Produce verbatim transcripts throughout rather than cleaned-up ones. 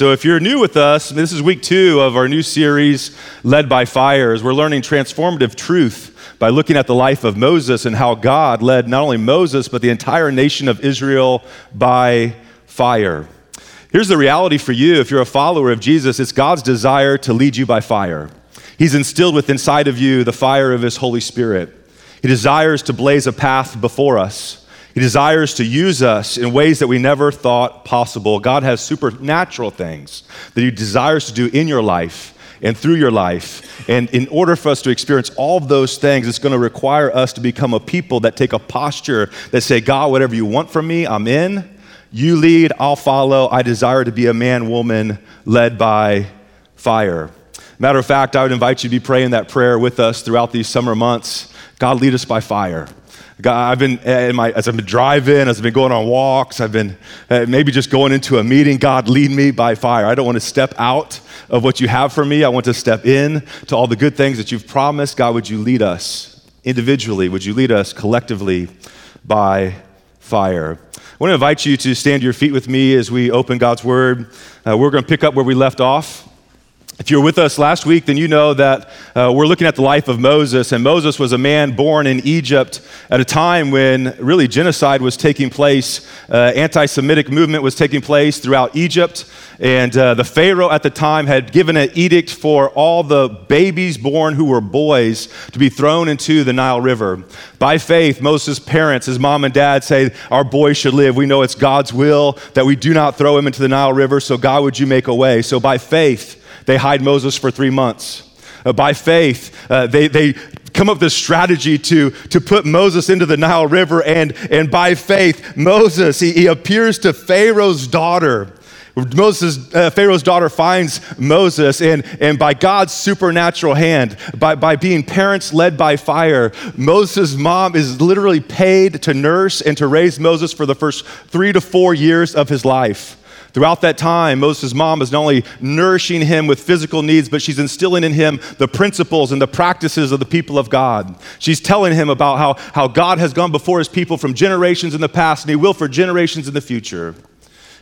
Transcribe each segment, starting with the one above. So if you're new with us, this is week two of our new series, Led by Fire, as we're learning transformative truth by looking at the life of Moses and how God led not only Moses, but the entire nation of Israel by fire. Here's the reality for you. If you're a follower of Jesus, it's God's desire to lead you by fire. He's instilled within inside of you the fire of his Holy Spirit. He desires to blaze a path before us. He desires to use us in ways that we never thought possible. God has supernatural things that he desires to do in your life and through your life. And in order for us to experience all of those things, it's going to require us to become a people that take a posture that say, God, whatever you want from me, I'm in. You lead, I'll follow. I desire to be a man, woman, led by fire. Matter of fact, I would invite you to be praying that prayer with us throughout these summer months. God, lead us by fire. God, I've been, in my, as I've been driving, as I've been going on walks, I've been uh, maybe just going into a meeting, God, lead me by fire. I don't want to step out of what you have for me. I want to step in to all the good things that you've promised. God, would you lead us individually? Would you lead us collectively by fire? I want to invite you to stand to your feet with me as we open God's Word. Uh, we're going to pick up where we left off. If you were with us last week, then you know that uh, we're looking at the life of Moses, and Moses was a man born in Egypt at a time when really genocide was taking place. Uh, anti-Semitic movement was taking place throughout Egypt, and uh, the Pharaoh at the time had given an edict for all the babies born who were boys to be thrown into the Nile River. By faith, Moses' parents, his mom and dad, say, our boy should live. We know it's God's will that we do not throw him into the Nile River, so God, would you make a way? So by faith, they hide Moses for three months. Uh, by faith, uh, they they come up with this strategy to, to put Moses into the Nile River, and, and by faith, Moses, he, he appears to Pharaoh's daughter. Moses, uh, Pharaoh's daughter finds Moses, and, and by God's supernatural hand, by, by being parents led by fire, Moses' mom is literally paid to nurse and to raise Moses for the first three to four years of his life. Throughout that time, Moses' mom is not only nourishing him with physical needs, but she's instilling in him the principles and the practices of the people of God. She's telling him about how, how God has gone before his people from generations in the past, and he will for generations in the future.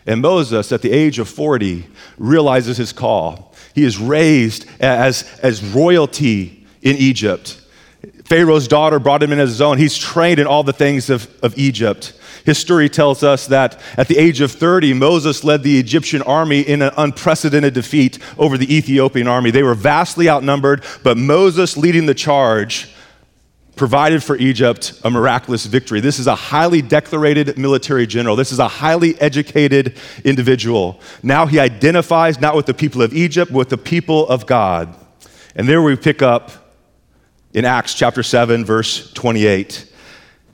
And Moses, at the age of forty, realizes his call. He is raised as, as royalty in Egypt. Pharaoh's daughter brought him in as his own. He's trained in all the things of, of Egypt. History tells us that at the age of thirty, Moses led the Egyptian army in an unprecedented defeat over the Ethiopian army. They were vastly outnumbered, but Moses leading the charge provided for Egypt a miraculous victory. This is a highly decorated military general. This is a highly educated individual. Now he identifies not with the people of Egypt, but with the people of God. And there we pick up in Acts chapter seven, verse twenty-eight.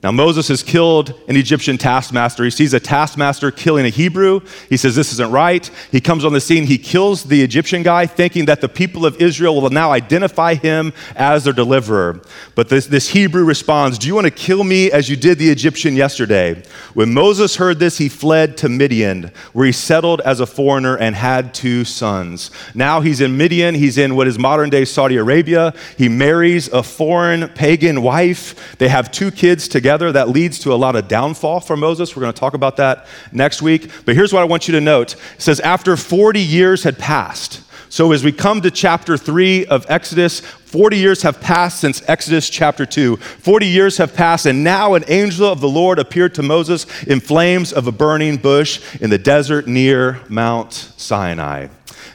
Now, Moses has killed an Egyptian taskmaster. He sees a taskmaster killing a Hebrew. He says, this isn't right. He comes on the scene. He kills the Egyptian guy, thinking that the people of Israel will now identify him as their deliverer. But this, this Hebrew responds, do you want to kill me as you did the Egyptian yesterday? When Moses heard this, he fled to Midian, where he settled as a foreigner and had two sons. Now he's in Midian. He's in what is modern-day Saudi Arabia. He marries a foreign pagan wife. They have two kids together. That leads to a lot of downfall for Moses. We're going to talk about that next week. But here's what I want you to note. It says, after forty years had passed. So as we come to chapter three of Exodus, forty years have passed since Exodus chapter two. forty years have passed, and now an angel of the Lord appeared to Moses in flames of a burning bush in the desert near Mount Sinai.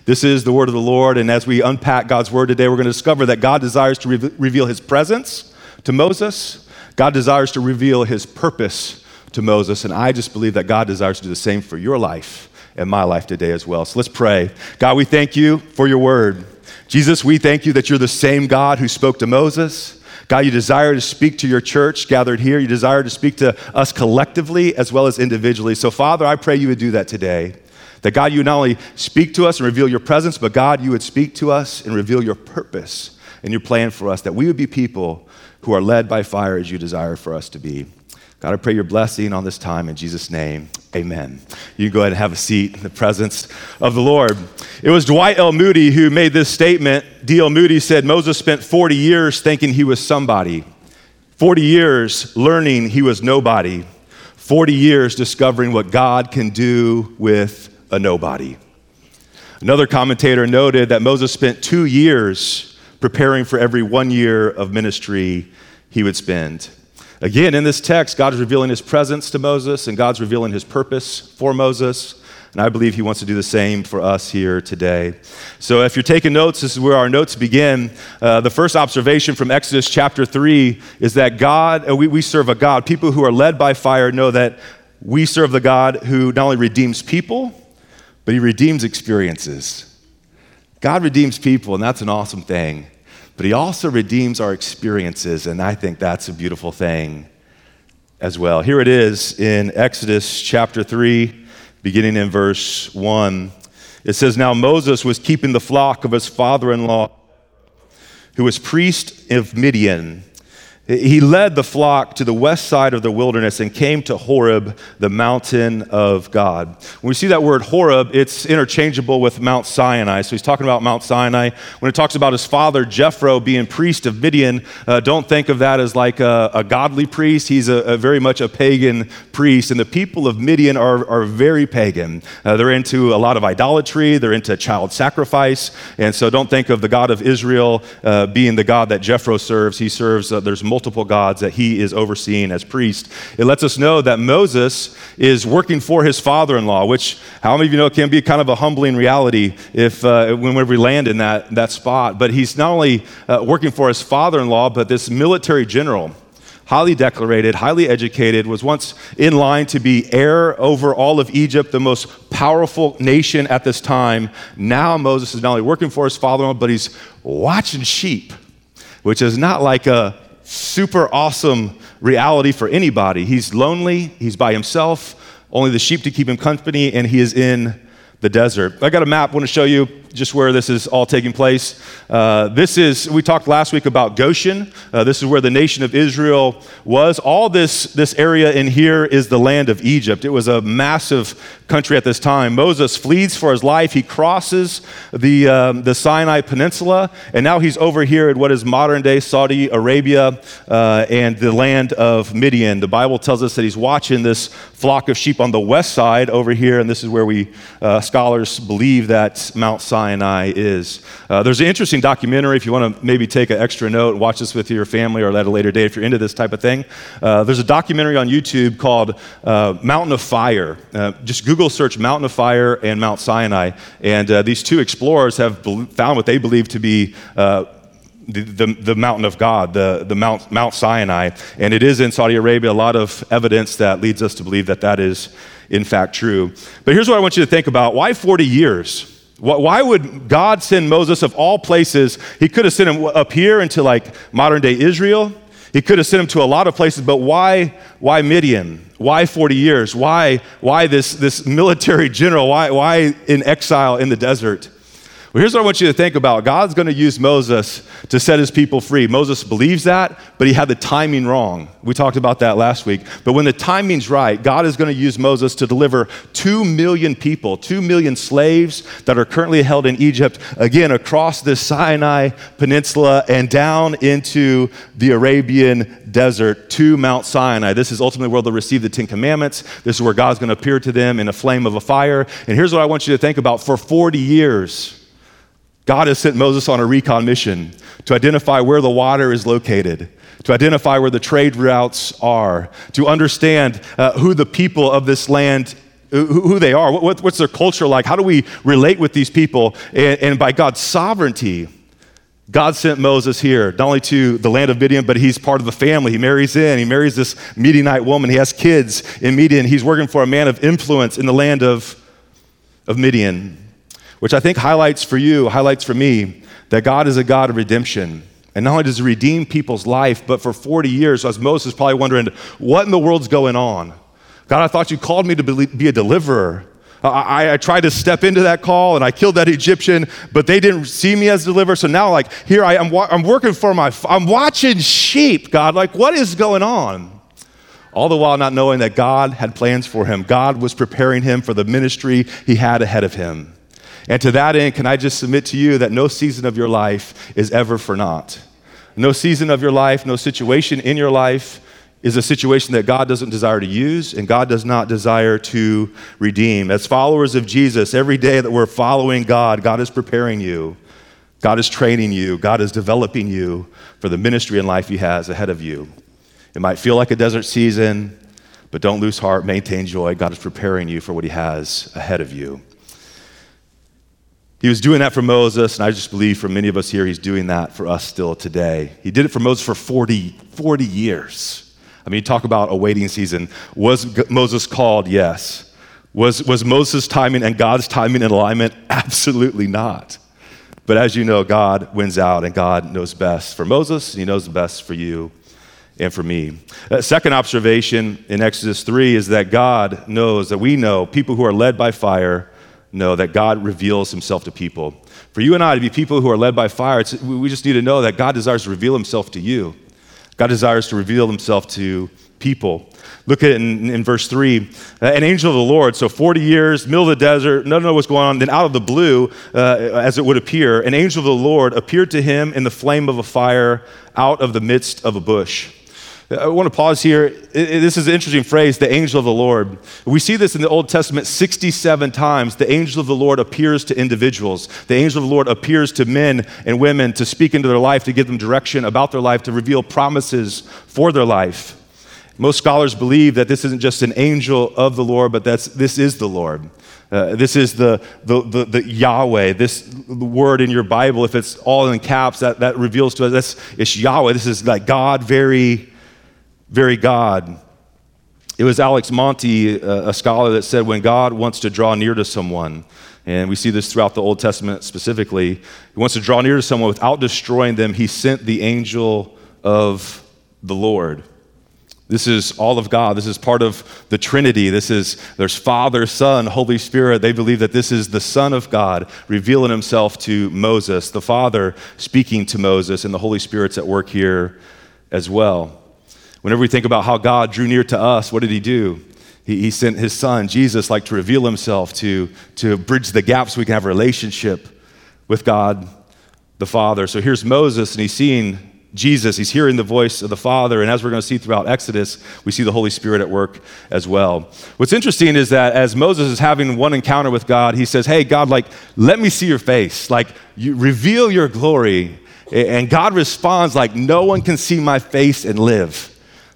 This is the word of the Lord, and as we unpack God's word today, we're going to discover that God desires to re- reveal his presence to Moses. God desires to reveal his purpose to Moses, and I just believe that God desires to do the same for your life and my life today as well. So let's pray. God, we thank you for your word. Jesus, we thank you that you're the same God who spoke to Moses. God, you desire to speak to your church gathered here. You desire to speak to us collectively as well as individually. So, Father, I pray you would do that today, that, God, you would not only speak to us and reveal your presence, but, God, you would speak to us and reveal your purpose and your plan for us, that we would be people who are led by fire as you desire for us to be. God, I pray your blessing on this time in Jesus' name, amen. You can go ahead and have a seat in the presence of the Lord. It was Dwight L. Moody who made this statement. D L Moody said, Moses spent forty years thinking he was somebody, forty years learning he was nobody, forty years discovering what God can do with a nobody. Another commentator noted that Moses spent two years preparing for every one year of ministry he would spend. Again, in this text, God is revealing his presence to Moses, and God's revealing his purpose for Moses. And I believe he wants to do the same for us here today. So if you're taking notes, this is where our notes begin. Uh, the first observation from Exodus chapter three is that God, we, we serve a God. People who are led by fire know that we serve the God who not only redeems people, but he redeems experiences. God redeems people, and that's an awesome thing. But he also redeems our experiences, and I think that's a beautiful thing as well. Here it is in Exodus chapter three. Beginning in verse one, it says, "Now Moses was keeping the flock of his father-in-law, who was priest of Midian. He led the flock to the west side of the wilderness and came to Horeb, the mountain of God." When we see that word Horeb, it's interchangeable with Mount Sinai. So he's talking about Mount Sinai. When it talks about his father, Jethro, being priest of Midian, uh, don't think of that as like a, a godly priest. He's a, a very much a pagan priest. And the people of Midian are, are very pagan. Uh, they're into a lot of idolatry. They're into child sacrifice. And so don't think of the God of Israel uh, being the God that Jethro serves. He serves, uh, there's multiple multiple gods that he is overseeing as priest. It lets us know that Moses is working for his father-in-law, which how many of you know can be kind of a humbling reality if uh, whenever we land in that, that spot. But he's not only uh, working for his father-in-law, but this military general, highly decorated, highly educated, was once in line to be heir over all of Egypt, the most powerful nation at this time. Now Moses is not only working for his father-in-law, but he's watching sheep, which is not like a super awesome reality for anybody. He's lonely, he's by himself, only the sheep to keep him company, and he is in the desert. I got a map, I want to show you just where this is all taking place. Uh, this is, we talked last week about Goshen. Uh, this is where the nation of Israel was. All this, this area in here is the land of Egypt. It was a massive country at this time. Moses flees for his life. He crosses the, um, the Sinai Peninsula, and now he's over here at what is modern-day Saudi Arabia uh, and the land of Midian. The Bible tells us that he's watching this flock of sheep on the west side over here, and this is where we uh, scholars believe that Mount Sinai Sinai is. Uh, there's an interesting documentary if you want to maybe take an extra note and watch this with your family or at a later date if you're into this type of thing. Uh, there's a documentary on YouTube called uh, Mountain of Fire. Uh, just Google search Mountain of Fire and Mount Sinai, and uh, these two explorers have be- found what they believe to be uh, The, the, the mountain of God, the, the Mount, Mount Sinai. And it is in Saudi Arabia, a lot of evidence that leads us to believe that that is in fact true. But here's what I want you to think about. Why forty years? Why would God send Moses of all places? He could have sent him up here into like modern day Israel. He could have sent him to a lot of places, but why why Midian? Why forty years? Why why this, this military general? Why why in exile in the desert? Well, here's what I want you to think about. God's going to use Moses to set his people free. Moses believes that, but he had the timing wrong. We talked about that last week. But when the timing's right, God is going to use Moses to deliver two million people, two million slaves that are currently held in Egypt, again, across the Sinai Peninsula and down into the Arabian desert to Mount Sinai. This is ultimately where they'll receive the Ten Commandments. This is where God's going to appear to them in a flame of a fire. And here's what I want you to think about. For forty years, God has sent Moses on a recon mission to identify where the water is located, to identify where the trade routes are, to understand uh, who the people of this land, who, who they are, what, what's their culture like, how do we relate with these people, and, and by God's sovereignty, God sent Moses here, not only to the land of Midian, but he's part of the family. He marries in. He marries this Midianite woman. He has kids in Midian. He's working for a man of influence in the land of, of Midian, which I think highlights for you, highlights for me, that God is a God of redemption. And not only does he redeem people's life, but for forty years, as Moses is probably wondering, what in the world's going on? God, I thought you called me to be a deliverer. I, I, I tried to step into that call, and I killed that Egyptian, but they didn't see me as a deliverer. So now, like, here I am, I'm working for my, I'm watching sheep, God. Like, what is going on? All the while not knowing that God had plans for him. God was preparing him for the ministry he had ahead of him. And to that end, can I just submit to you that no season of your life is ever for naught. No season of your life, no situation in your life is a situation that God doesn't desire to use and God does not desire to redeem. As followers of Jesus, every day that we're following God, God is preparing you. God is training you. God is developing you for the ministry and life he has ahead of you. It might feel like a desert season, but don't lose heart, maintain joy. God is preparing you for what he has ahead of you. He was doing that for Moses, and I just believe for many of us here, he's doing that for us still today. He did it for Moses for forty, forty years. I mean, you talk about a waiting season. Was Moses called? Yes. Was, was Moses' timing and God's timing in alignment? Absolutely not. But as you know, God wins out, and God knows best for Moses, and he knows the best for you and for me. That second observation in Exodus three is that God knows, that we know, people who are led by fire know that God reveals himself to people. For you and I to be people who are led by fire, it's, we just need to know that God desires to reveal himself to you. God desires to reveal himself to people. Look at it in, in verse three. An angel of the Lord, so forty years, middle of the desert, no, no, what's going on. Then out of the blue, uh, as it would appear, an angel of the Lord appeared to him in the flame of a fire out of the midst of a bush. I want to pause here. This is an interesting phrase, the angel of the Lord. We see this in the Old Testament sixty-seven times. The angel of the Lord appears to individuals. The angel of the Lord appears to men and women to speak into their life, to give them direction about their life, to reveal promises for their life. Most scholars believe that this isn't just an angel of the Lord, but that's this is the Lord. Uh, this is the, the the the Yahweh. This the word in your Bible, if it's all in caps, that, that reveals to us, that's it's Yahweh. This is like God, very... very God. It was Alex Monti, a scholar, that said when God wants to draw near to someone, and we see this throughout the Old Testament specifically, he wants to draw near to someone without destroying them, he sent the angel of the Lord. This is all of God. This is part of the Trinity. This is, there's Father, Son, Holy Spirit. They believe that this is the Son of God revealing himself to Moses, the Father speaking to Moses, and the Holy Spirit's at work here as well. Whenever we think about how God drew near to us, what did he do? He, he sent his son, Jesus, like to reveal himself, to, to bridge the gap so we can have a relationship with God the Father. So here's Moses, and he's seeing Jesus. He's hearing the voice of the Father. And as we're going to see throughout Exodus, we see the Holy Spirit at work as well. What's interesting is that as Moses is having one encounter with God, he says, hey, God, like, let me see your face. Like, you reveal your glory. And God responds like, no one can see my face and live.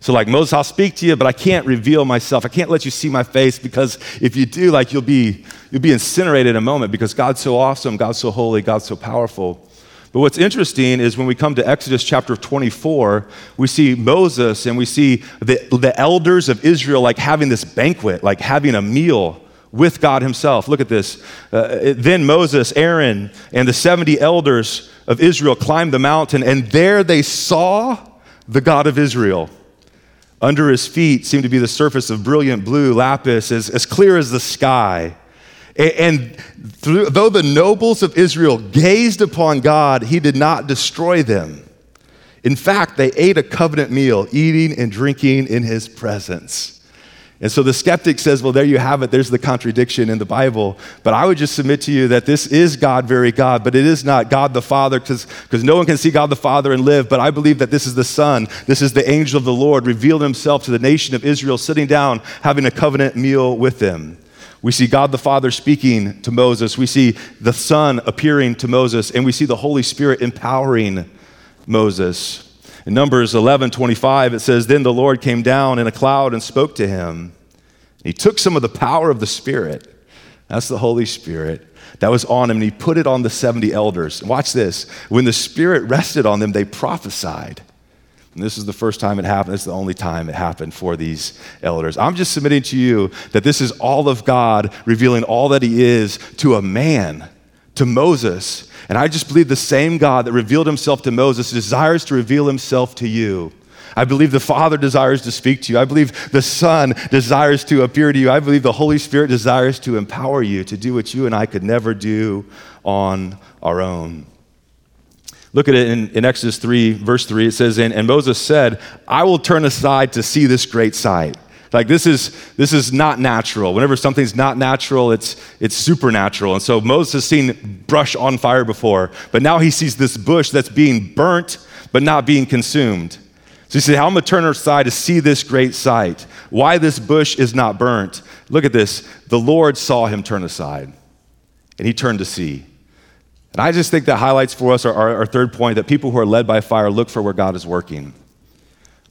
So like, Moses, I'll speak to you, but I can't reveal myself. I can't let you see my face, because if you do, like, you'll be you'll be incinerated in a moment, because God's so awesome, God's so holy, God's so powerful. But what's interesting is when we come to Exodus chapter twenty-four, we see Moses and we see the, the elders of Israel like having this banquet, like having a meal with God himself. Look at this. Uh, then Moses, Aaron, and the seventy elders of Israel climbed the mountain, and there they saw the God of Israel. Under his feet seemed to be the surface of brilliant blue lapis, as, as clear as the sky. And, and through, though the nobles of Israel gazed upon God, he did not destroy them. In fact, they ate a covenant meal, eating and drinking in his presence. And so the skeptic says, well, there you have it. There's the contradiction in the Bible. But I would just submit to you that this is God, very God, but it is not God the Father, because no one can see God the Father and live. But I believe that this is the Son. This is the angel of the Lord revealed himself to the nation of Israel, sitting down, having a covenant meal with them. We see God the Father speaking to Moses. We see the Son appearing to Moses, and we see the Holy Spirit empowering Moses. In Numbers eleven twenty-five, it says, then the Lord came down in a cloud and spoke to him. He took some of the power of the Spirit, that's the Holy Spirit, that was on him, and he put it on the seventy elders. And watch this. When the Spirit rested on them, they prophesied. And this is the first time it happened. This is the only time it happened for these elders. I'm just submitting to you that this is all of God revealing all that he is to a man, to Moses. And I just believe the same God that revealed himself to Moses desires to reveal himself to you. I believe the Father desires to speak to you. I believe the Son desires to appear to you. I believe the Holy Spirit desires to empower you to do what you and I could never do on our own. Look at it in, in Exodus three, verse three. It says, and, and Moses said, I will turn aside to see this great sight. Like, this is this is not natural. Whenever something's not natural, it's it's supernatural. And so Moses has seen brush on fire before, but now he sees this bush that's being burnt but not being consumed. So he said, I'm gonna turn aside to see this great sight, why this bush is not burnt. Look at this. The Lord saw him turn aside, and he turned to see. And I just think that highlights for us our, our, our third point, that people who are led by fire look for where God is working.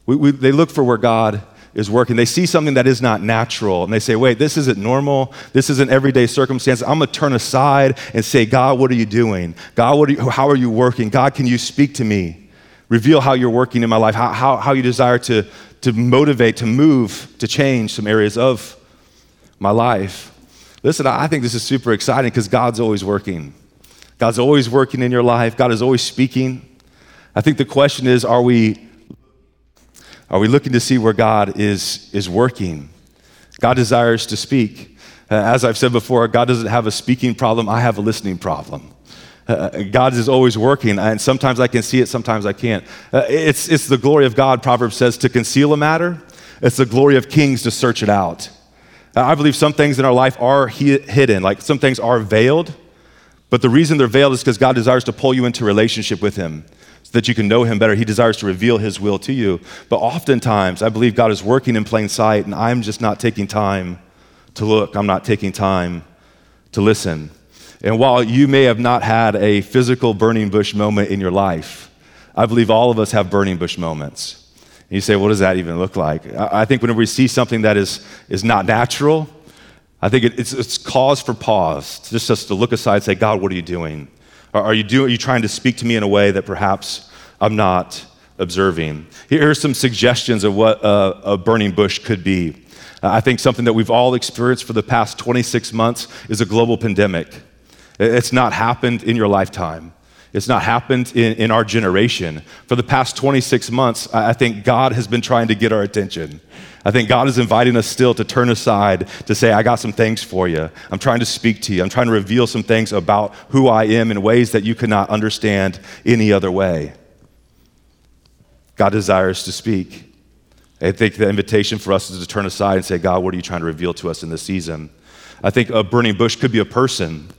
We, we, they look for where God is working. They see something that is not natural, and they say, wait, this isn't normal. This isn't everyday circumstance. I'm gonna turn aside and say, God, what are you doing? God, what are you, how are you working? God, can you speak to me? Reveal how you're working in my life, how, how, how you desire to, to motivate, to move, to change some areas of my life. Listen, I think this is super exciting because God's always working. God's always working in your life. God is always speaking. I think the question is, are we, are we looking to see where God is, is working? God desires to speak. Uh, as I've said before, God doesn't have a speaking problem. I have a listening problem. Uh, God is always working, and sometimes I can see it, sometimes I can't. Uh, it's, it's the glory of God, Proverbs says, to conceal a matter. It's the glory of kings to search it out. Uh, I believe some things in our life are he- hidden, like some things are veiled, but the reason they're veiled is because God desires to pull you into relationship with him so that you can know him better. He desires to reveal his will to you, but oftentimes I believe God is working in plain sight, and I'm just not taking time to look. I'm not taking time to listen. And while you may have not had a physical burning bush moment in your life, I believe all of us have burning bush moments. And you say, what does that even look like? I think whenever we see something that is, is not natural, I think it, it's, it's cause for pause, it's just us to look aside and say, God, what are you doing? Or are you doing? Are you trying to speak to me in a way that perhaps I'm not observing? Here are some suggestions of what uh, a burning bush could be. Uh, I think something that we've all experienced for the past twenty-six months is a global pandemic. It's not happened in your lifetime. It's not happened in, in our generation. For the past twenty-six months, I think God has been trying to get our attention. I think God is inviting us still to turn aside, to say, I got some things for you. I'm trying to speak to you. I'm trying to reveal some things about who I am in ways that you cannot understand any other way. God desires to speak. I think the invitation for us is to turn aside and say, God, what are you trying to reveal to us in this season? I think a burning bush could be a person.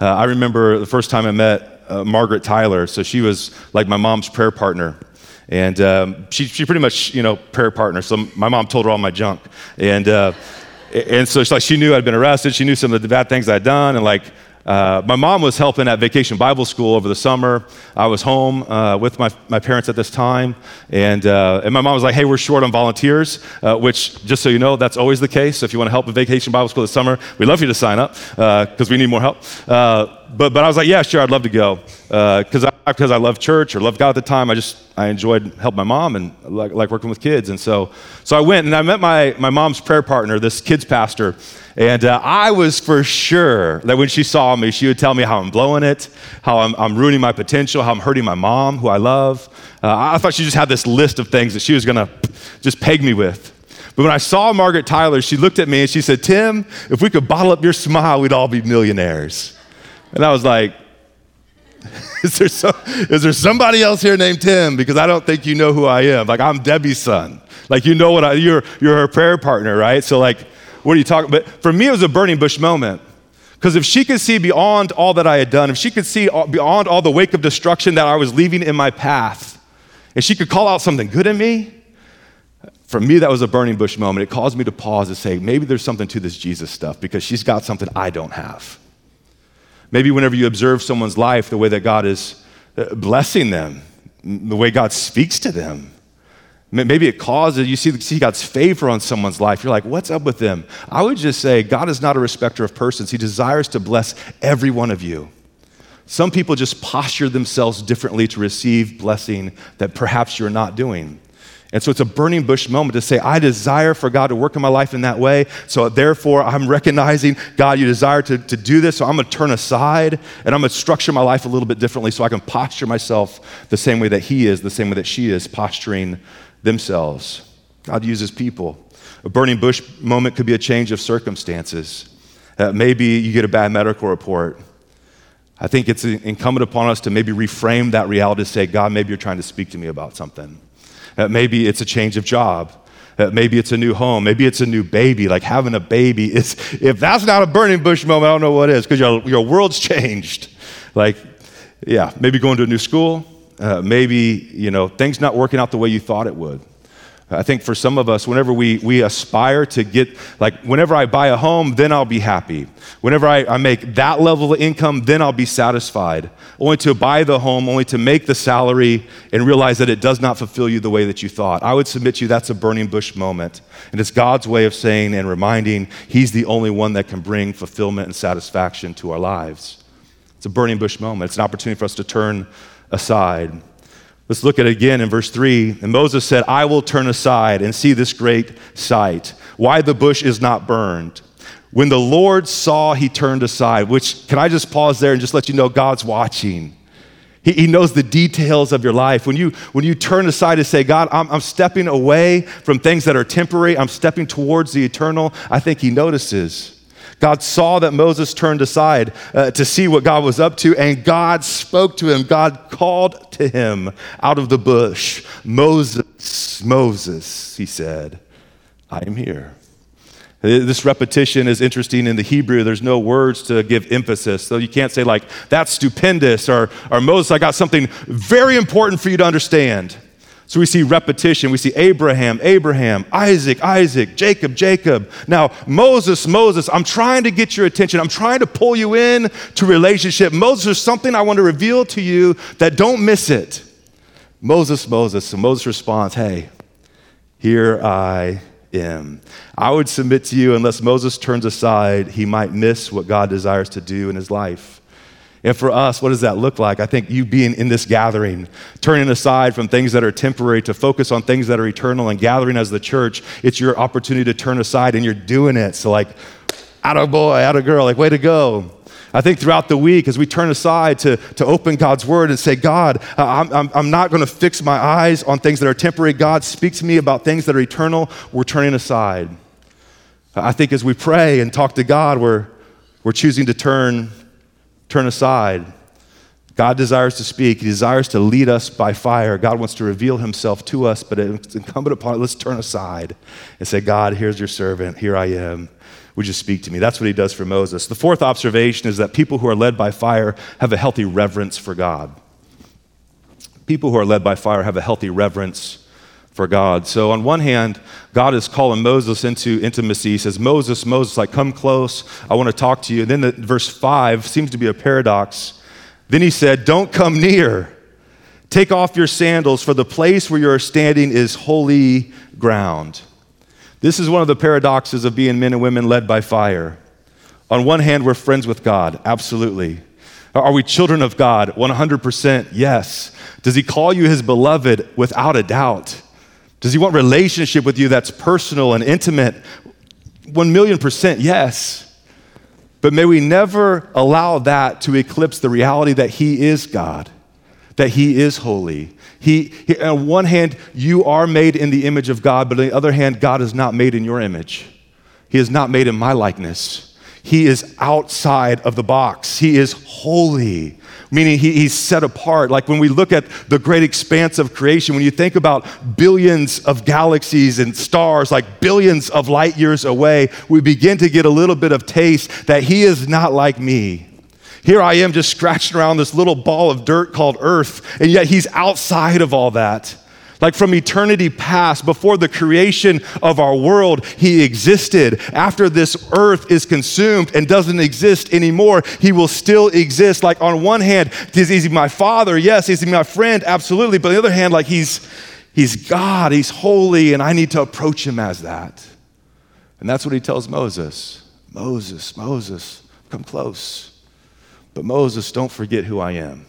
Uh, I remember the first time I met uh, Margaret Tyler. So she was like my mom's prayer partner. And um, she, she pretty much, you know, prayer partner. So my mom told her all my junk. And uh, and so she, like, she knew I'd been arrested. She knew some of the bad things I'd done. And like, uh, my mom was helping at Vacation Bible School over the summer. I was home uh, with my, my parents at this time. And uh, and my mom was like, hey, we're short on volunteers, uh, which, just so you know, that's always the case. So if you want to help with Vacation Bible School this summer, we'd love you to sign up because uh, we need more help. Uh, but but I was like, yeah, sure, I'd love to go because uh, I, because I loved church or loved God at the time. I just, I enjoyed helping my mom and like, like working with kids. And so so I went and I met my, my mom's prayer partner, this kids pastor. And uh, I was for sure that when she saw me, she would tell me how I'm blowing it, how I'm, I'm ruining my potential, how I'm hurting my mom, who I love. Uh, I thought she just had this list of things that she was gonna just peg me with. But when I saw Margaret Tyler, she looked at me and she said, Tim, if we could bottle up your smile, we'd all be millionaires. And I was like, is there, some, is there somebody else here named Tim? Because I don't think you know who I am. Like, I'm Debbie's son. Like, you know what I, you're, you're her prayer partner, right? So like, what are you talking about? But for me, it was a burning bush moment. Because if she could see beyond all that I had done, if she could see beyond all the wake of destruction that I was leaving in my path, if she could call out something good in me, for me, that was a burning bush moment. It caused me to pause and say, maybe there's something to this Jesus stuff, because she's got something I don't have. Maybe whenever you observe someone's life, the way that God is blessing them, the way God speaks to them, maybe it causes, you see, see God's favor on someone's life. You're like, what's up with them? I would just say, God is not a respecter of persons. He desires to bless every one of you. Some people just posture themselves differently to receive blessing that perhaps you're not doing. And so it's a burning bush moment to say, I desire for God to work in my life in that way. So therefore, I'm recognizing, God, you desire to, to do this. So I'm going to turn aside and I'm going to structure my life a little bit differently so I can posture myself the same way that he is, the same way that she is posturing themselves. God uses people. A burning bush moment could be a change of circumstances. Uh, maybe you get a bad medical report. I think it's incumbent upon us to maybe reframe that reality to say, God, maybe you're trying to speak to me about something. Uh, maybe it's a change of job. Uh, maybe it's a new home. Maybe it's a new baby. Like having a baby is, if that's not a burning bush moment, I don't know what is, because your, your world's changed. Like, yeah, maybe going to a new school. Uh, maybe, you know, things not working out the way you thought it would. I think for some of us, whenever we we aspire to get, like whenever I buy a home, then I'll be happy. Whenever I, I make that level of income, then I'll be satisfied. Only to buy the home, only to make the salary and realize that it does not fulfill you the way that you thought. I would submit to you that's a burning bush moment. And it's God's way of saying and reminding he's the only one that can bring fulfillment and satisfaction to our lives. It's a burning bush moment. It's an opportunity for us to turn aside. Let's look at it again in verse three. And Moses said, I will turn aside and see this great sight, why the bush is not burned. When the Lord saw, he turned aside, which, can I just pause there and just let you know God's watching. He, he knows the details of your life. When you when you turn aside and say, God, I'm, I'm stepping away from things that are temporary, I'm stepping towards the eternal, I think he notices. God saw that Moses turned aside uh, to see what God was up to, and God spoke to him. God called to him out of the bush. Moses, Moses, he said, I am here. This repetition is interesting. In the Hebrew, there's no words to give emphasis. So you can't say like, that's stupendous, or, or Moses, I got something very important for you to understand. So we see repetition. We see Abraham, Abraham, Isaac, Isaac, Jacob, Jacob. Now, Moses, Moses, I'm trying to get your attention. I'm trying to pull you in to relationship. Moses, there's something I want to reveal to you that don't miss it. Moses, Moses. And Moses responds, hey, here I am. I would submit to you, unless Moses turns aside, he might miss what God desires to do in his life. And for us, what does that look like? I think you being in this gathering, turning aside from things that are temporary to focus on things that are eternal and gathering as the church, it's your opportunity to turn aside and you're doing it. So like, atta boy, atta girl, like way to go. I think throughout the week, as we turn aside to, to open God's word and say, God, I'm, I'm, I'm not gonna fix my eyes on things that are temporary. God, speak to me about things that are eternal. We're turning aside. I think as we pray and talk to God, we're, we're choosing to turn Turn aside. God desires to speak. He desires to lead us by fire. God wants to reveal himself to us, but it's incumbent upon us. Let's turn aside and say, God, here's your servant. Here I am. Would you speak to me? That's what he does for Moses. The fourth observation is that people who are led by fire have a healthy reverence for God. People who are led by fire have a healthy reverence for God. So on one hand, God is calling Moses into intimacy. He says, Moses, Moses, like come close. I want to talk to you. And then the, verse five seems to be a paradox. Then he said, don't come near. Take off your sandals, for the place where you're standing is holy ground. This is one of the paradoxes of being men and women led by fire. On one hand, we're friends with God, absolutely. Are we children of God? one hundred percent, yes. Does he call you his beloved? Without a doubt. Does he want relationship with you that's personal and intimate? One million percent, yes. But may we never allow that to eclipse the reality that he is God, that he is holy. He, he, on one hand, you are made in the image of God, but on the other hand, God is not made in your image. He is not made in my likeness. He is outside of the box. He is holy, meaning he, he's set apart. Like when we look at the great expanse of creation, when you think about billions of galaxies and stars, like billions of light years away, we begin to get a little bit of taste that he is not like me. Here I am just scratching around this little ball of dirt called earth, and yet he's outside of all that. Like from eternity past, before the creation of our world, he existed. After this earth is consumed and doesn't exist anymore, he will still exist. Like on one hand, is he my father? Yes. Is he my friend? Absolutely. But on the other hand, like he's, he's God, he's holy, and I need to approach him as that. And that's what he tells Moses. Moses, Moses, come close. But Moses, don't forget who I am.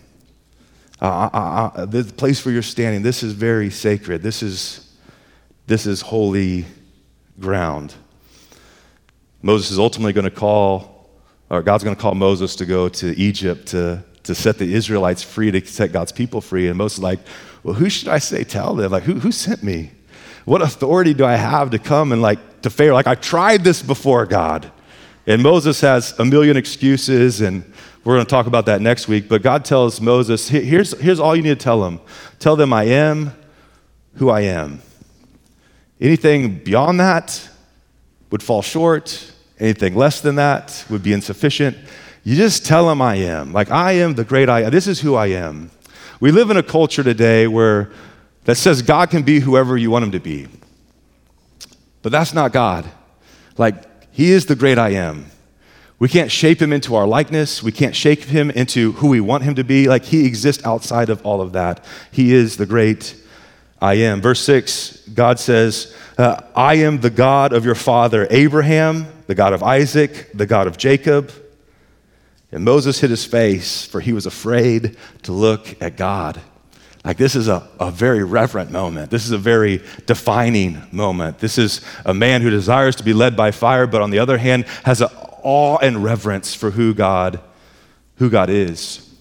Uh, uh, uh, the place where you're standing, this is very sacred. This is, this is holy ground. Moses is ultimately going to call, or God's going to call Moses to go to Egypt to, to set the Israelites free, to set God's people free. And Moses is like, well, who should I say tell them? Like, who, who sent me? What authority do I have to come and like to Pharaoh? Like, I tried this before, God. And Moses has a million excuses, and we're going to talk about that next week, but God tells Moses, here's, here's all you need to tell them. Tell them I am who I am. Anything beyond that would fall short. Anything less than that would be insufficient. You just tell them I am. Like I am the great I am. This is who I am. We live in a culture today where that says God can be whoever you want him to be. But that's not God. Like, he is the great I am. We can't shape him into our likeness. We can't shape him into who we want him to be. Like, he exists outside of all of that. He is the great I am. Verse six, God says, uh, I am the God of your father Abraham, the God of Isaac, the God of Jacob. And Moses hid his face, for he was afraid to look at God. Like, this is a, a very reverent moment. This is a very defining moment. This is a man who desires to be led by fire, but on the other hand, has an awe and reverence for who God, who God is.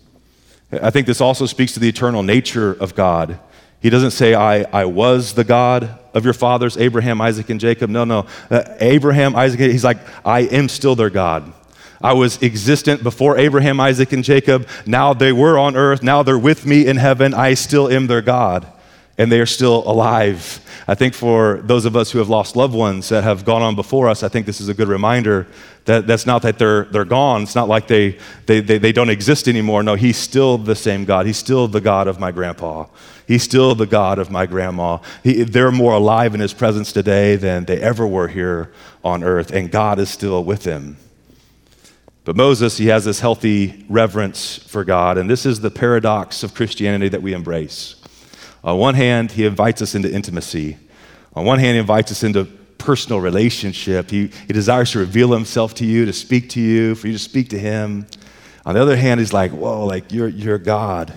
I think this also speaks to the eternal nature of God. He doesn't say, I, I was the God of your fathers, Abraham, Isaac, and Jacob. No, no. Uh, Abraham, Isaac, he's like, I am still their God. I was existent before Abraham, Isaac, and Jacob. Now they were on earth. Now they're with me in heaven. I still am their God, and they are still alive. I think for those of us who have lost loved ones that have gone on before us, I think this is a good reminder that that's not that they're they're gone. It's not like they they they, they don't exist anymore. No, he's still the same God. He's still the God of my grandpa. He's still the God of my grandma. He, they're more alive in his presence today than they ever were here on earth, and God is still with them. But Moses, he has this healthy reverence for God, and this is the paradox of Christianity that we embrace. On one hand, he invites us into intimacy. On one hand, he invites us into personal relationship. He, he desires to reveal himself to you, to speak to you, for you to speak to him. On the other hand, he's like, whoa, like you're, you're God,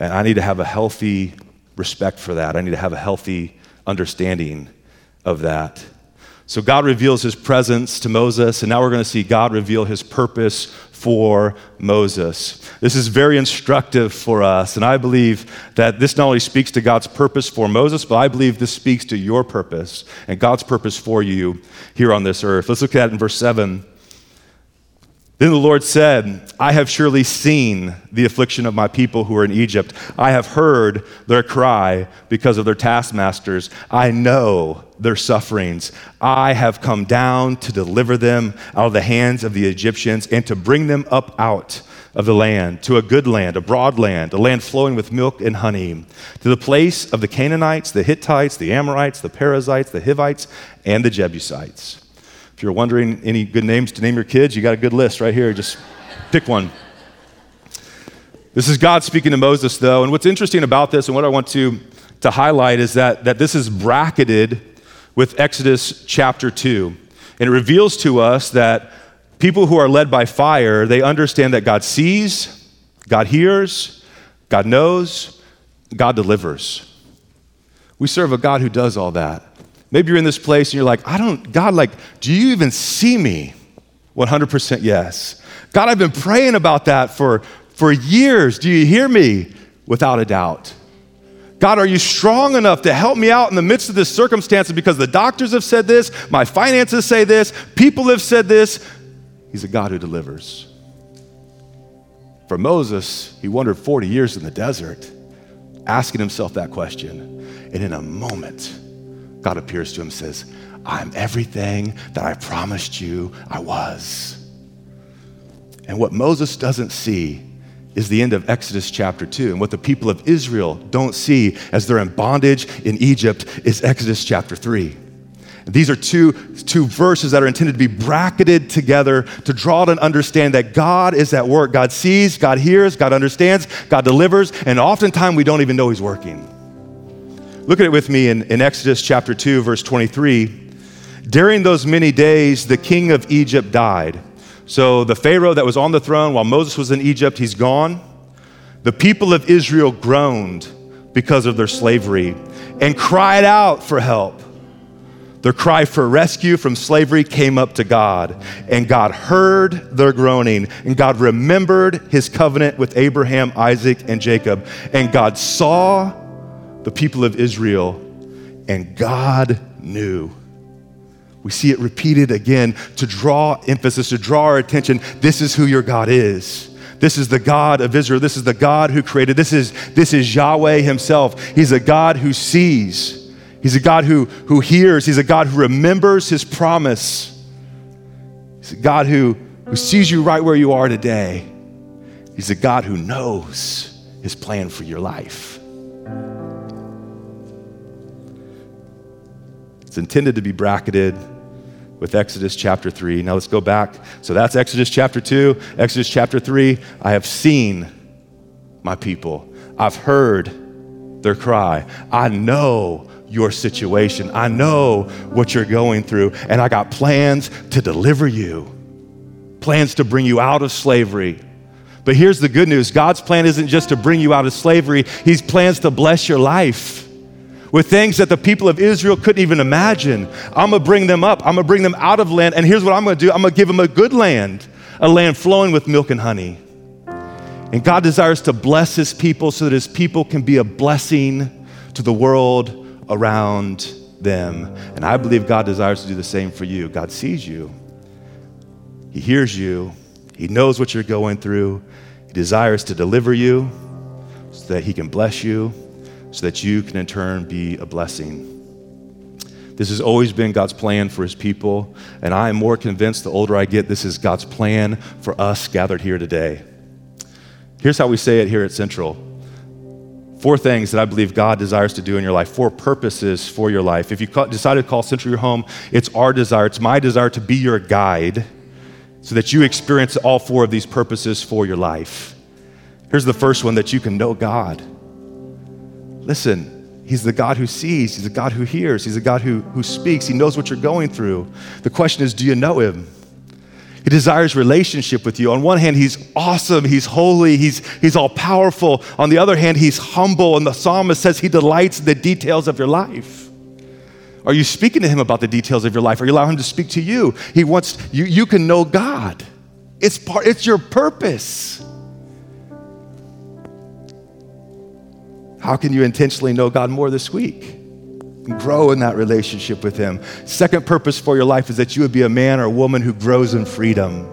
and I need to have a healthy respect for that. I need to have a healthy understanding of that. So God reveals his presence to Moses, and now we're going to see God reveal his purpose for Moses. This is very instructive for us, and I believe that this not only speaks to God's purpose for Moses, but I believe this speaks to your purpose and God's purpose for you here on this earth. Let's look at it in verse seven. Then the Lord said, I have surely seen the affliction of my people who are in Egypt. I have heard their cry because of their taskmasters. I know their sufferings. I have come down to deliver them out of the hands of the Egyptians and to bring them up out of the land, to a good land, a broad land, a land flowing with milk and honey, to the place of the Canaanites, the Hittites, the Amorites, the Perizzites, the Hivites, and the Jebusites. If you're wondering any good names to name your kids, you got a good list right here. Just pick one. This is God speaking to Moses, though. And what's interesting about this and what I want to, to highlight is that, that this is bracketed with Exodus chapter two. And it reveals to us that people who are led by fire, they understand that God sees, God hears, God knows, God delivers. We serve a God who does all that. Maybe you're in this place and you're like, I don't, God, like, do you even see me? one hundred percent yes. God, I've been praying about that for, for years. Do you hear me? Without a doubt. God, are you strong enough to help me out in the midst of this circumstance? Because the doctors have said this, my finances say this, people have said this. He's a God who delivers. For Moses, he wandered forty years in the desert, asking himself that question. And in a moment, God appears to him and says, I'm everything that I promised you I was. And what Moses doesn't see is the end of Exodus chapter two. And what the people of Israel don't see as they're in bondage in Egypt is Exodus chapter three. These are two, two verses that are intended to be bracketed together to draw it and understand that God is at work. God sees, God hears, God understands, God delivers, and oftentimes we don't even know he's working. Look at it with me in, in Exodus chapter two, verse twenty-three. During those many days, the king of Egypt died. So the Pharaoh that was on the throne while Moses was in Egypt, he's gone. The people of Israel groaned because of their slavery and cried out for help. Their cry for rescue from slavery came up to God, and God heard their groaning, and God remembered his covenant with Abraham, Isaac, and Jacob, and God saw the people of Israel, and God knew. We see it repeated again to draw emphasis, to draw our attention. This is who your God is. This is the God of Israel. This is the God who created. This is, this is Yahweh himself. He's a God who sees. He's a God who, who hears. He's a God who remembers his promise. He's a God who, who sees you right where you are today. He's a God who knows his plan for your life. It's intended to be bracketed with Exodus chapter three. Now let's go back. So that's Exodus chapter two, Exodus chapter three. I have seen my people. I've heard their cry. I know your situation. I know what you're going through, and I got plans to deliver you, plans to bring you out of slavery. But here's the good news. God's plan isn't just to bring you out of slavery. He plans to bless your life with things that the people of Israel couldn't even imagine. I'm gonna bring them up. I'm gonna bring them out of land. And here's what I'm gonna do. I'm gonna give them a good land, a land flowing with milk and honey. And God desires to bless his people so that his people can be a blessing to the world around them. And I believe God desires to do the same for you. God sees you. He hears you. He knows what you're going through. He desires to deliver you so that he can bless you, so that you can in turn be a blessing. This has always been God's plan for his people, and I am more convinced the older I get, this is God's plan for us gathered here today. Here's how we say it here at Central. Four things that I believe God desires to do in your life, four purposes for your life. If you decide to call Central your home, it's our desire, it's my desire to be your guide so that you experience all four of these purposes for your life. Here's the first one, that you can know God. Listen, he's the God who sees, he's the God who hears, he's the God who, who speaks, he knows what you're going through. The question is, do you know him? He desires relationship with you. On one hand, he's awesome, he's holy, he's, he's all-powerful. On the other hand, he's humble, and the psalmist says he delights in the details of your life. Are you speaking to him about the details of your life? Are you allowing him to speak to you? He wants, you, you can know God. It's part, it's your purpose. How can you intentionally know God more this week and grow in that relationship with him? Second purpose for your life is that you would be a man or a woman who grows in freedom.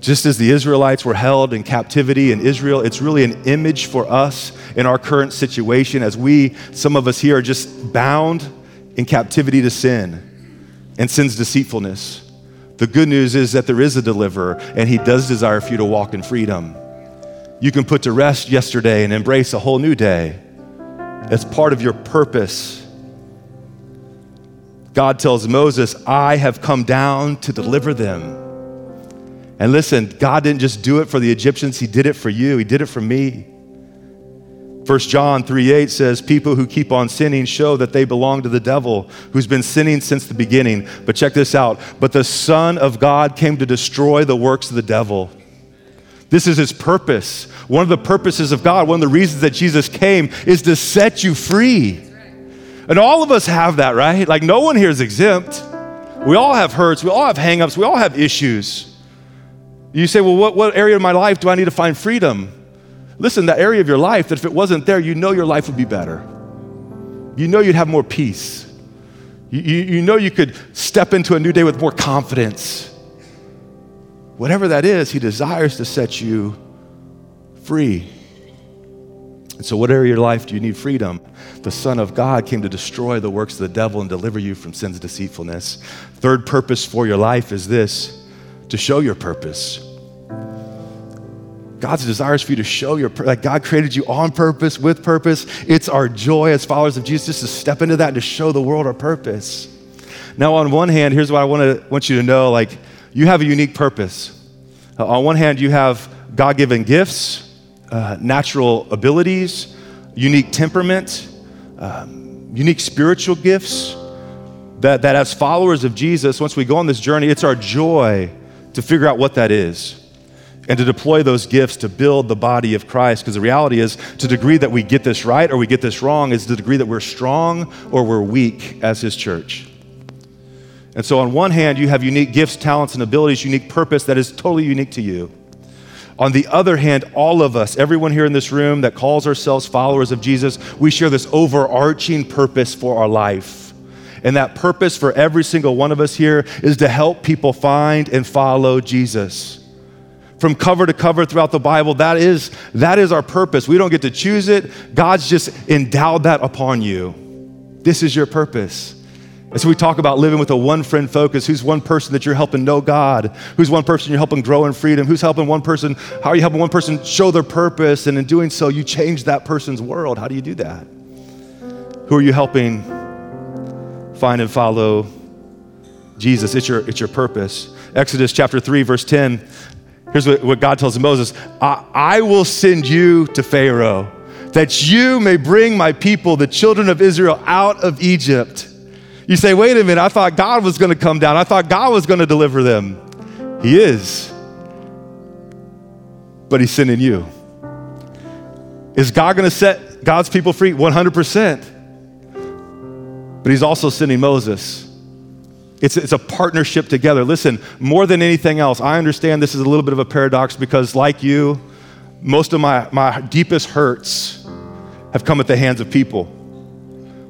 Just as the Israelites were held in captivity in Israel, it's really an image for us in our current situation as we, some of us here, are just bound in captivity to sin and sin's deceitfulness. The good news is that there is a deliverer, and he does desire for you to walk in freedom. You can put to rest yesterday and embrace a whole new day. That's part of your purpose. God tells Moses, I have come down to deliver them. And listen, God didn't just do it for the Egyptians, he did it for you, he did it for me. First John three eight says, people who keep on sinning show that they belong to the devil, who's been sinning since the beginning. But check this out, but the Son of God came to destroy the works of the devil. This is his purpose. One of the purposes of God, one of the reasons that Jesus came is to set you free. And all of us have that, right? Like no one here is exempt. We all have hurts, we all have hangups, we all have issues. You say, well, what, what area of my life do I need to find freedom? Listen, that area of your life, that if it wasn't there, you know your life would be better. You know you'd have more peace. You, you, you know you could step into a new day with more confidence. Whatever that is, he desires to set you free. And so what area of your life do you need freedom? The Son of God came to destroy the works of the devil and deliver you from sin's deceitfulness. Third purpose for your life is this, to show your purpose. God's desire is for you to show your purpose. Like God created you on purpose, with purpose. It's our joy as followers of Jesus to step into that and to show the world our purpose. Now, on one hand, here's what I want to want you to know, like, you have a unique purpose. Uh, on one hand, you have God-given gifts, uh, natural abilities, unique temperament, um, unique spiritual gifts that, that as followers of Jesus, once we go on this journey, it's our joy to figure out what that is and to deploy those gifts to build the body of Christ. Because the reality is, to the degree that we get this right or we get this wrong is the degree that we're strong or we're weak as his church. And so on one hand, you have unique gifts, talents, and abilities, unique purpose that is totally unique to you. On the other hand, all of us, everyone here in this room that calls ourselves followers of Jesus, we share this overarching purpose for our life. And that purpose for every single one of us here is to help people find and follow Jesus. From cover to cover throughout the Bible, that is, that is our purpose. We don't get to choose it. God's just endowed that upon you. This is your purpose. And so we talk about living with a one friend focus. Who's one person that you're helping know God? Who's one person you're helping grow in freedom? Who's helping one person? How are you helping one person show their purpose? And in doing so, you change that person's world. How do you do that? Who are you helping Find and follow Jesus. It's your, it's your purpose. Exodus chapter three, verse ten. Here's what, what God tells Moses. I, I will send you to Pharaoh that you may bring my people, the children of Israel, out of Egypt. You say, wait a minute, I thought God was going to come down. I thought God was going to deliver them. He is, but he's sending you. Is God going to set God's people free? one hundred percent. But he's also sending Moses. It's, it's a partnership together. Listen, more than anything else, I understand this is a little bit of a paradox because like you, most of my, my deepest hurts have come at the hands of people.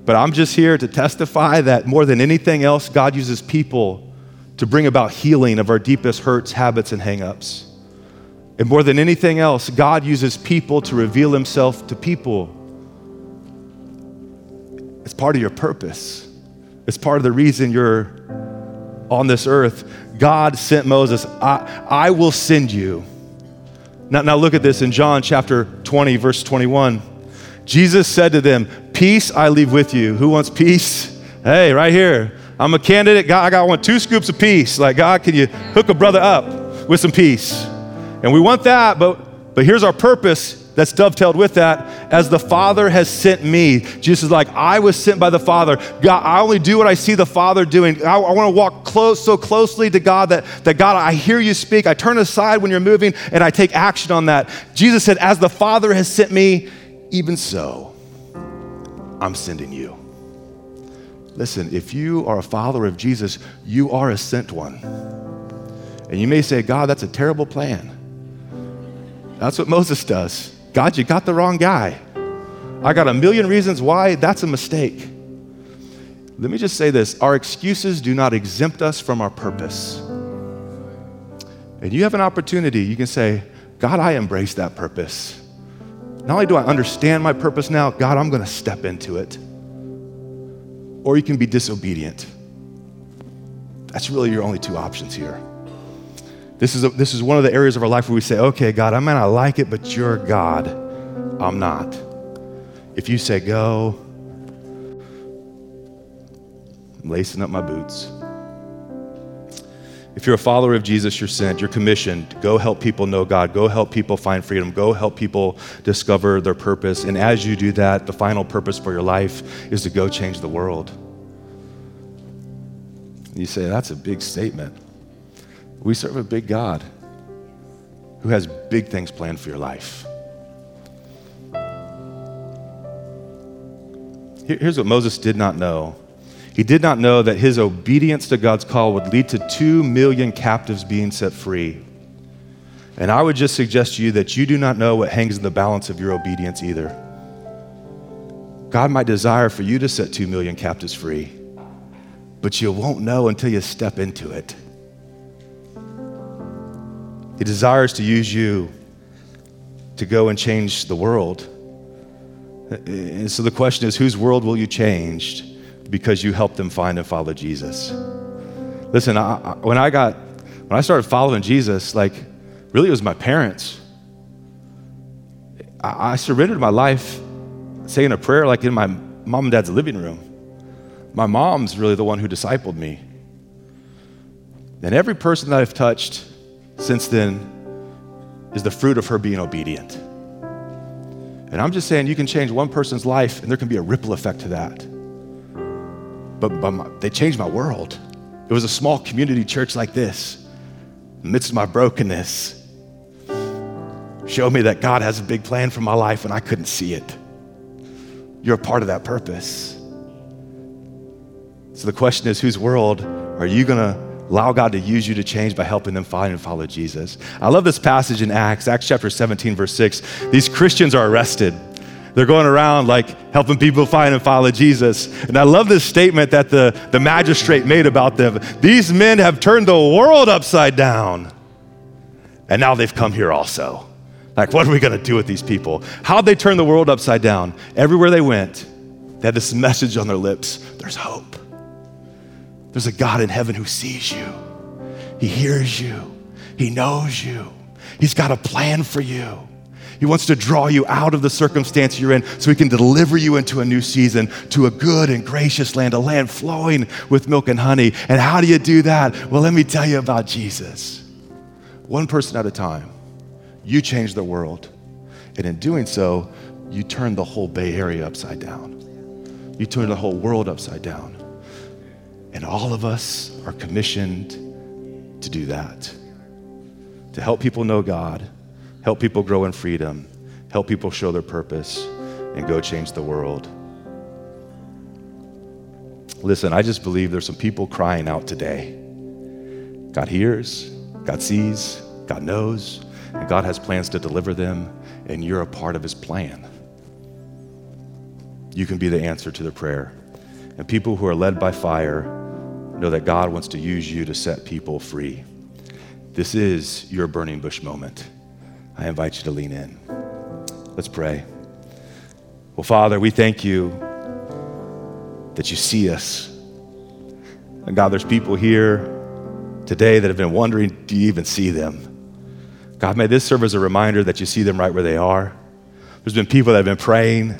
But I'm just here to testify that more than anything else, God uses people to bring about healing of our deepest hurts, habits, and hangups. And more than anything else, God uses people to reveal himself to people. It's part of your purpose. It's part of the reason you're on this earth. God sent Moses, I, I will send you. Now, now look at this in John chapter twenty, verse twenty-one. Jesus said to them, peace I leave with you. Who wants peace? Hey, right here. I'm a candidate. God, I got one, two scoops of peace. Like, God, can you hook a brother up with some peace? And we want that, but, but here's our purpose that's dovetailed with that. As the Father has sent me. Jesus is like, I was sent by the Father. God, I only do what I see the Father doing. I, I wanna walk close, so closely to God that, that God, I hear you speak. I turn aside when you're moving and I take action on that. Jesus said, as the Father has sent me, even so, I'm sending you. Listen, if you are a follower of Jesus, you are a sent one. And you may say, God, that's a terrible plan. That's what Moses does. God, you got the wrong guy. I got a million reasons why that's a mistake. Let me just say this. Our excuses do not exempt us from our purpose. And you have an opportunity. You can say, God, I embrace that purpose. Not only do I understand my purpose now, God, I'm going to step into it. Or you can be disobedient. That's really your only two options here. This is a, this is one of the areas of our life where we say, okay, God, I might not like it, but you're God. I'm not. If you say go, I'm lacing up my boots. If you're a follower of Jesus, you're sent, you're commissioned. Go help people know God. Go help people find freedom. Go help people discover their purpose. And as you do that, the final purpose for your life is to go change the world. You say, that's a big statement. We serve a big God who has big things planned for your life. Here's what Moses did not know. He did not know that his obedience to God's call would lead to two million captives being set free. And I would just suggest to you that you do not know what hangs in the balance of your obedience either. God might desire for you to set two million captives free, but you won't know until you step into it. He desires to use you to go and change the world. And so the question is, whose world will you change because you helped them find and follow Jesus? Listen, I, I, when I got, when I started following Jesus, like really it was my parents. I, I surrendered my life saying a prayer like in my mom and dad's living room. My mom's really the one who discipled me. And every person that I've touched since then is the fruit of her being obedient. And I'm just saying you can change one person's life and there can be a ripple effect to that. But, but my, they changed my world. It was a small community church like this, in the midst of my brokenness, showed me that God has a big plan for my life and I couldn't see it. You're a part of that purpose. So the question is, whose world are you gonna allow God to use you to change by helping them find and follow Jesus? I love this passage in Acts, Acts chapter seventeen, verse six. These Christians are arrested. They're going around like helping people find and follow Jesus. And I love this statement that the, the magistrate made about them. These men have turned the world upside down. And now they've come here also. Like, what are we gonna do with these people? How'd they turn the world upside down? Everywhere they went, they had this message on their lips. There's hope. There's a God in heaven who sees you. He hears you. He knows you. He's got a plan for you. He wants to draw you out of the circumstance you're in so he can deliver you into a new season, to a good and gracious land, a land flowing with milk and honey. And how do you do that? Well, let me tell you about Jesus. One person at a time, you change the world. And in doing so, you turn the whole Bay Area upside down. You turn the whole world upside down. And all of us are commissioned to do that, to help people know God, help people grow in freedom, help people show their purpose, and go change the world. Listen, I just believe there's some people crying out today. God hears, God sees, God knows, and God has plans to deliver them, and you're a part of his plan. You can be the answer to their prayer. And people who are led by fire know that God wants to use you to set people free. This is your burning bush moment. I invite you to lean in. Let's pray. Well, Father, we thank you that you see us. And God, there's people here today that have been wondering, do you even see them? God, may this serve as a reminder that you see them right where they are. There's been people that have been praying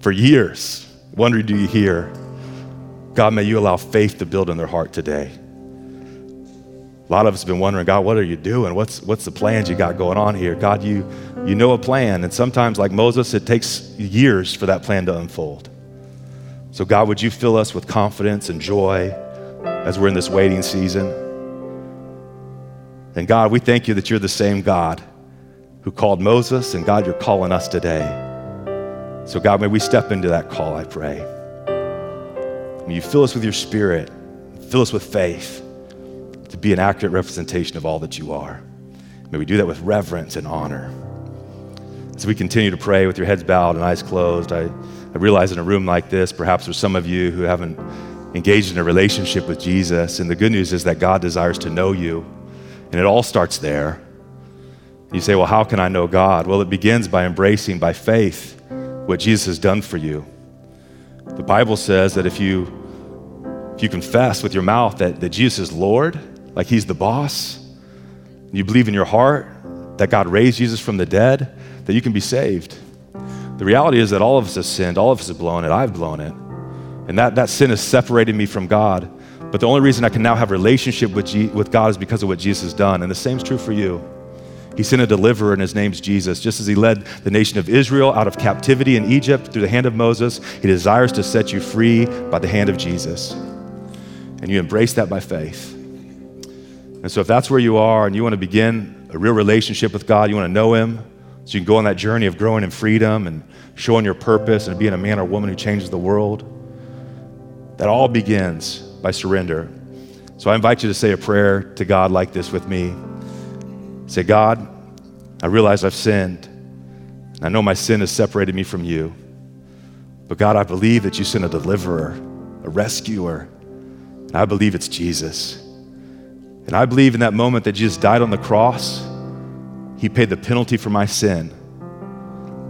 for years, wondering, do you hear? God, may you allow faith to build in their heart today. A lot of us have been wondering, God, what are you doing? What's what's the plans you got going on here? God, you, you know a plan. And sometimes, like Moses, it takes years for that plan to unfold. So God, would you fill us with confidence and joy as we're in this waiting season? And God, we thank you that you're the same God who called Moses, and God, you're calling us today. So God, may we step into that call, I pray. May you fill us with your spirit, fill us with faith, to be an accurate representation of all that you are. May we do that with reverence and honor. As we continue to pray with your heads bowed and eyes closed, I, I realize in a room like this, perhaps there's some of you who haven't engaged in a relationship with Jesus, and the good news is that God desires to know you, and it all starts there. You say, well, how can I know God? Well, it begins by embracing, by faith, what Jesus has done for you. The Bible says that if you, if you confess with your mouth that, that Jesus is Lord, like he's the boss, and you believe in your heart that God raised Jesus from the dead, that you can be saved. The reality is that all of us have sinned, all of us have blown it, I've blown it. And that, that sin has separated me from God. But the only reason I can now have a relationship with, G- with God is because of what Jesus has done. And the same is true for you. He sent a deliverer, and his name's Jesus. Just as he led the nation of Israel out of captivity in Egypt through the hand of Moses, he desires to set you free by the hand of Jesus. And you embrace that by faith. And so if that's where you are and you want to begin a real relationship with God, you want to know him so you can go on that journey of growing in freedom and showing your purpose and being a man or woman who changes the world, that all begins by surrender. So I invite you to say a prayer to God like this with me. Say, God, I realize I've sinned. I know my sin has separated me from you. But God, I believe that you sent a deliverer, a rescuer. And I believe it's Jesus. And I believe in that moment that Jesus died on the cross, he paid the penalty for my sin.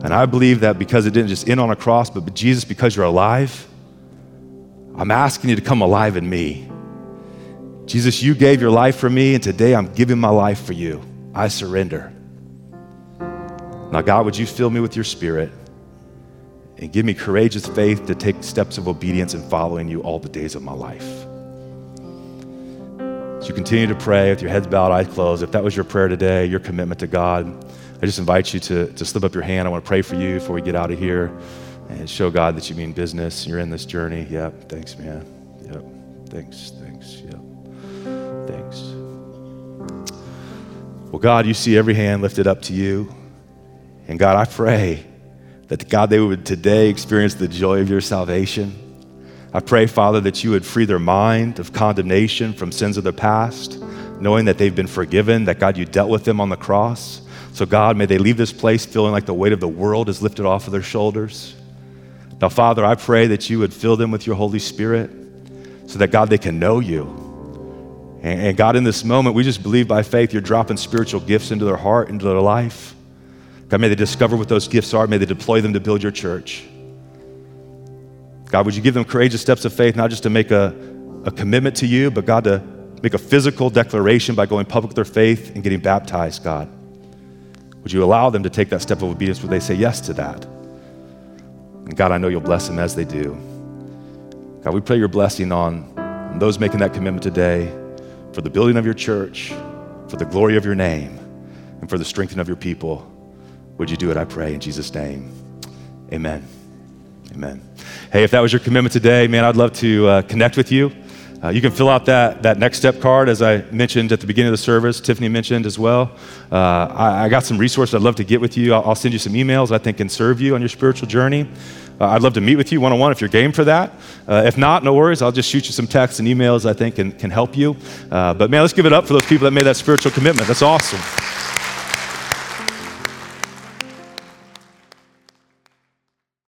And I believe that because it didn't just end on a cross, but Jesus, because you're alive, I'm asking you to come alive in me. Jesus, you gave your life for me, and today I'm giving my life for you. I surrender. Now, God, would you fill me with your spirit and give me courageous faith to take steps of obedience in following you all the days of my life? So you continue to pray with your heads bowed, eyes closed. If that was your prayer today, your commitment to God, I just invite you to, to slip up your hand. I want to pray for you before we get out of here and show God that you mean business. You're in this journey. Yep, thanks, man. Yep, thanks, thanks, yep, thanks. Well, God, you see every hand lifted up to you. And God, I pray that, God, they would today experience the joy of your salvation. I pray, Father, that you would free their mind of condemnation from sins of the past, knowing that they've been forgiven, that, God, you dealt with them on the cross. So, God, may they leave this place feeling like the weight of the world is lifted off of their shoulders. Now, Father, I pray that you would fill them with your Holy Spirit so that, God, they can know you. And, and God, in this moment, we just believe by faith you're dropping spiritual gifts into their heart, into their life. God, may they discover what those gifts are. May they deploy them to build your church. God, would you give them courageous steps of faith, not just to make a, a commitment to you, but God, to make a physical declaration by going public with their faith and getting baptized, God. Would you allow them to take that step of obedience? Would they say yes to that? And God, I know you'll bless them as they do. God, we pray your blessing on, on those making that commitment today for the building of your church, for the glory of your name, and for the strengthening of your people. Would you do it, I pray, in Jesus' name. Amen. Amen. Hey, if that was your commitment today, man, I'd love to uh, connect with you. Uh, you can fill out that, that next step card, as I mentioned at the beginning of the service, Tiffany mentioned as well. Uh, I, I got some resources I'd love to get with you. I'll, I'll send you some emails I think can serve you on your spiritual journey. Uh, I'd love to meet with you one-on-one if you're game for that. Uh, if not, no worries. I'll just shoot you some texts and emails I think can, can help you. Uh, but man, let's give it up for those people that made that spiritual commitment. That's awesome.